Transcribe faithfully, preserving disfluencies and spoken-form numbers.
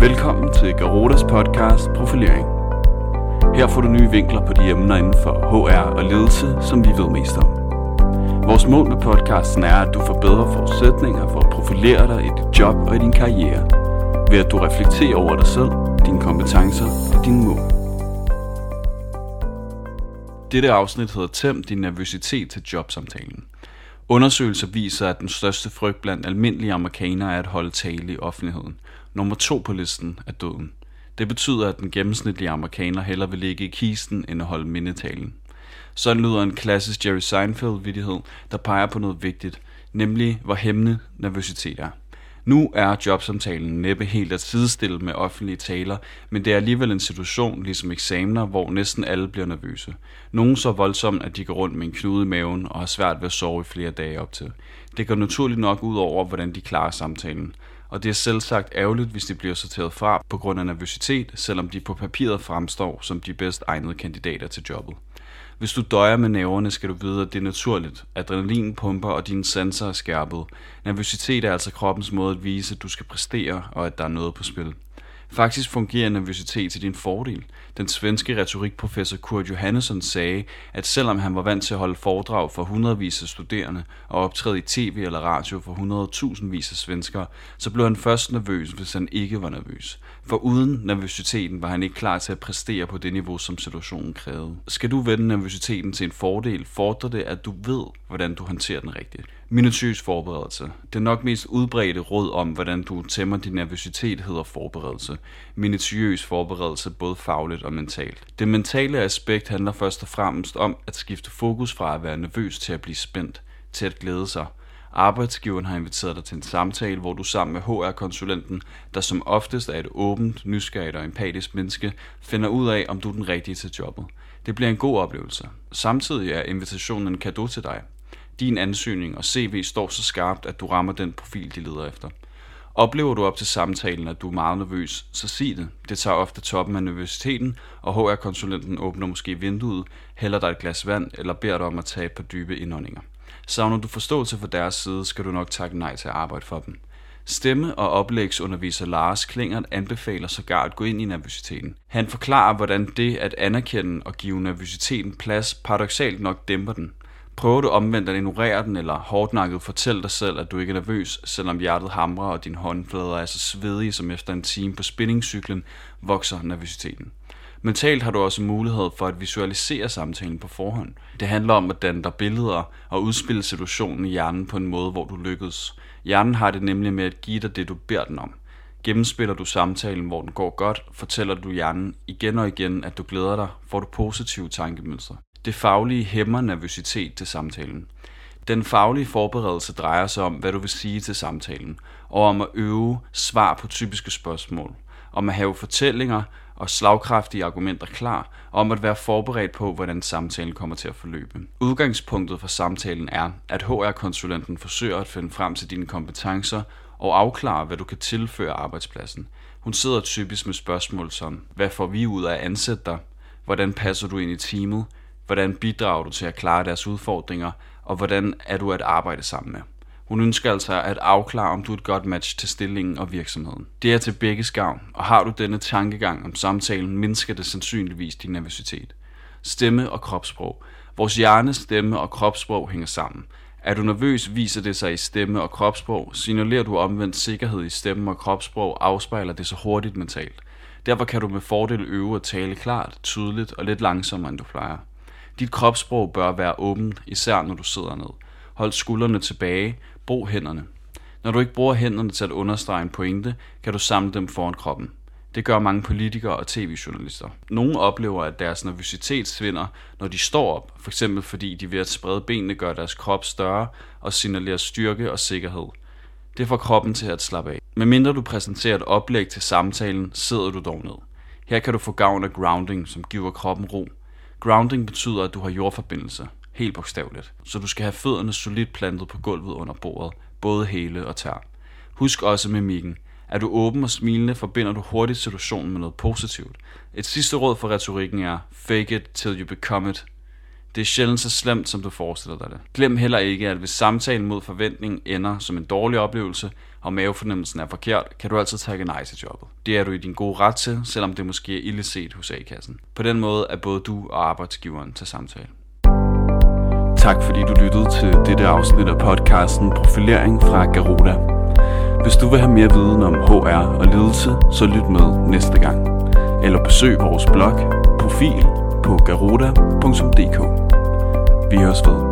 Velkommen til Garotas podcast Profilering. Her får du nye vinkler på de emner inden for H R og ledelse, som vi ved mest om. Vores mål med podcasten er, at du får bedre forudsætninger for at profilere dig i dit job og i din karriere, ved at du reflekterer over dig selv, dine kompetencer og dine mål. Dette afsnit hedder Tæm din nervøsitet til jobsamtalen. Undersøgelser viser, at den største frygt blandt almindelige amerikanere er at holde tale i offentligheden. Nummer to på listen er døden. Det betyder, at den gennemsnitlige amerikaner hellere vil ligge i kisten end at holde mindetalen. Sådan lyder en klassisk Jerry Seinfeld-vittighed, der peger på noget vigtigt, nemlig hvor hæmmende nervøsitet er. Nu er jobsamtalen næppe helt at sidestille med offentlige taler, men det er alligevel en situation, ligesom eksamener, hvor næsten alle bliver nervøse. Nogle så voldsomt, at de går rundt med en knude i maven og har svært ved at sove i flere dage op til. Det går naturligt nok ud over, hvordan de klarer samtalen. Og det er selvsagt ærgerligt, hvis de bliver sorteret fra på grund af nervøsitet, selvom de på papiret fremstår som de bedst egnede kandidater til jobbet. Hvis du døjer med næverne, skal du vide, at det er naturligt. Adrenalin pumper, og dine sanser er skærpet. Nervøsitet er altså kroppens måde at vise, at du skal præstere, og at der er noget på spil. Faktisk fungerer nervøsitet til din fordel. Den svenske retorikprofessor Kurt Johansson sagde, at selvom han var vant til at holde foredrag for hundredvis af studerende og optræde i tv eller radio for hundredtusindvis af svenskere, så blev han først nervøs, hvis han ikke var nervøs. For uden nervøsiteten var han ikke klar til at præstere på det niveau, som situationen krævede. Skal du vende nervøsiteten til en fordel, fordrer det, at du ved, hvordan du håndterer den rigtigt. Minutiøs forberedelse. Den nok mest udbredte råd om, hvordan du tæmmer din nervøsitet, hedder forberedelse. Minutiøs forberedelse, både fagligt og mentalt. Det mentale aspekt handler først og fremmest om at skifte fokus fra at være nervøs til at blive spændt, til at glæde sig. Arbejdsgiveren har inviteret dig til en samtale, hvor du sammen med H R-konsulenten, der som oftest er et åbent, nysgerrigt og empatisk menneske, finder ud af, om du er den rigtige til jobbet. Det bliver en god oplevelse. Samtidig er invitationen en cadeau til dig. Din ansøgning og C V står så skarpt, at du rammer den profil, de leder efter. Oplever du op til samtalen, at du er meget nervøs, så sig det. Det tager ofte toppen af nervøsiteten, og H R-konsulenten åbner måske vinduet, hælder dig et glas vand eller beder dig om at tage et par dybe indåndinger. Savner du forståelse fra deres side, skal du nok takke nej til at arbejde for dem. Stemme- og oplægsunderviser Lars Klingert anbefaler sågar at gå ind i nervøsiteten. Han forklarer, hvordan det at anerkende og give nervøsiteten plads paradoksalt nok dæmper den. Prøver du omvendt at ignorere den eller hårdnakket fortæl dig selv, at du ikke er nervøs, selvom hjertet hamrer og dine håndflader er så svedige, som efter en time på spinningcyklen vokser nervøsiteten. Mentalt har du også mulighed for at visualisere samtalen på forhånd. Det handler om at danne dig billeder og udspille situationen i hjernen på en måde, hvor du lykkes. Hjernen har det nemlig med at give dig det, du beder den om. Gennemspiller du samtalen, hvor den går godt, fortæller du hjernen igen og igen, at du glæder dig, får du positive tankemønstre. Det faglige hæmmer nervøsitet til samtalen. Den faglige forberedelse drejer sig om, hvad du vil sige til samtalen, og om at øve svar på typiske spørgsmål, om at have fortællinger og slagkraftige argumenter klar, og om at være forberedt på, hvordan samtalen kommer til at forløbe. Udgangspunktet for samtalen er, at H R-konsulenten forsøger at finde frem til dine kompetencer og afklare, hvad du kan tilføre arbejdspladsen. Hun sidder typisk med spørgsmål som, hvad får vi ud af at ansætte dig? Hvordan passer du ind i teamet? Hvordan bidrager du til at klare deres udfordringer, og hvordan er du at arbejde sammen med? Hun ønsker altså at afklare, om du er et godt match til stillingen og virksomheden. Det er til begge gavn, og har du denne tankegang om samtalen, mindsker det sandsynligvis din nervøsitet. Stemme og kropssprog. Vores hjerne, stemme og kropssprog hænger sammen. Er du nervøs, viser det sig i stemme og kropssprog. Signalerer du omvendt sikkerhed i stemme og kropssprog, afspejler det så hurtigt mentalt. Derfor kan du med fordel øve at tale klart, tydeligt og lidt langsommere, end du plejer. Dit kropssprog bør være åbent, især når du sidder ned. Hold skuldrene tilbage, brug hænderne. Når du ikke bruger hænderne til at understrege en pointe, kan du samle dem foran kroppen. Det gør mange politikere og tv-journalister. Nogle oplever, at deres nervøsitet svinder, når de står op, f.eks. fordi de ved at sprede benene gør deres krop større og signalerer styrke og sikkerhed. Det får kroppen til at slappe af. Medmindre du præsenterer et oplæg til samtalen, sidder du dog ned. Her kan du få gavn af grounding, som giver kroppen ro. Grounding betyder, at du har jordforbindelse, helt bogstaveligt, så du skal have fødderne solidt plantet på gulvet under bordet, både hæle og tær. Husk også mimikken. Er du åben og smilende, forbinder du hurtigt situationen med noget positivt. Et sidste råd for retorikken er, fake it till you become it. Det er sjældent så slemt, som du forestiller dig det. Glem heller ikke, at hvis samtalen mod forventning ender som en dårlig oplevelse, og mavefornemmelsen er forkert, kan du altid takke nej til jobbet. Det er du i din gode ret til, selvom det måske er ilde set hos A-kassen. På den måde er både du og arbejdsgiveren til samtale. Tak fordi du lyttede til dette afsnit af podcasten Profilering fra Garuda. Hvis du vil have mere viden om H R og ledelse, så lyt med næste gang. Eller besøg vores blog, profil på garuda punktum d k. Vi høres ved.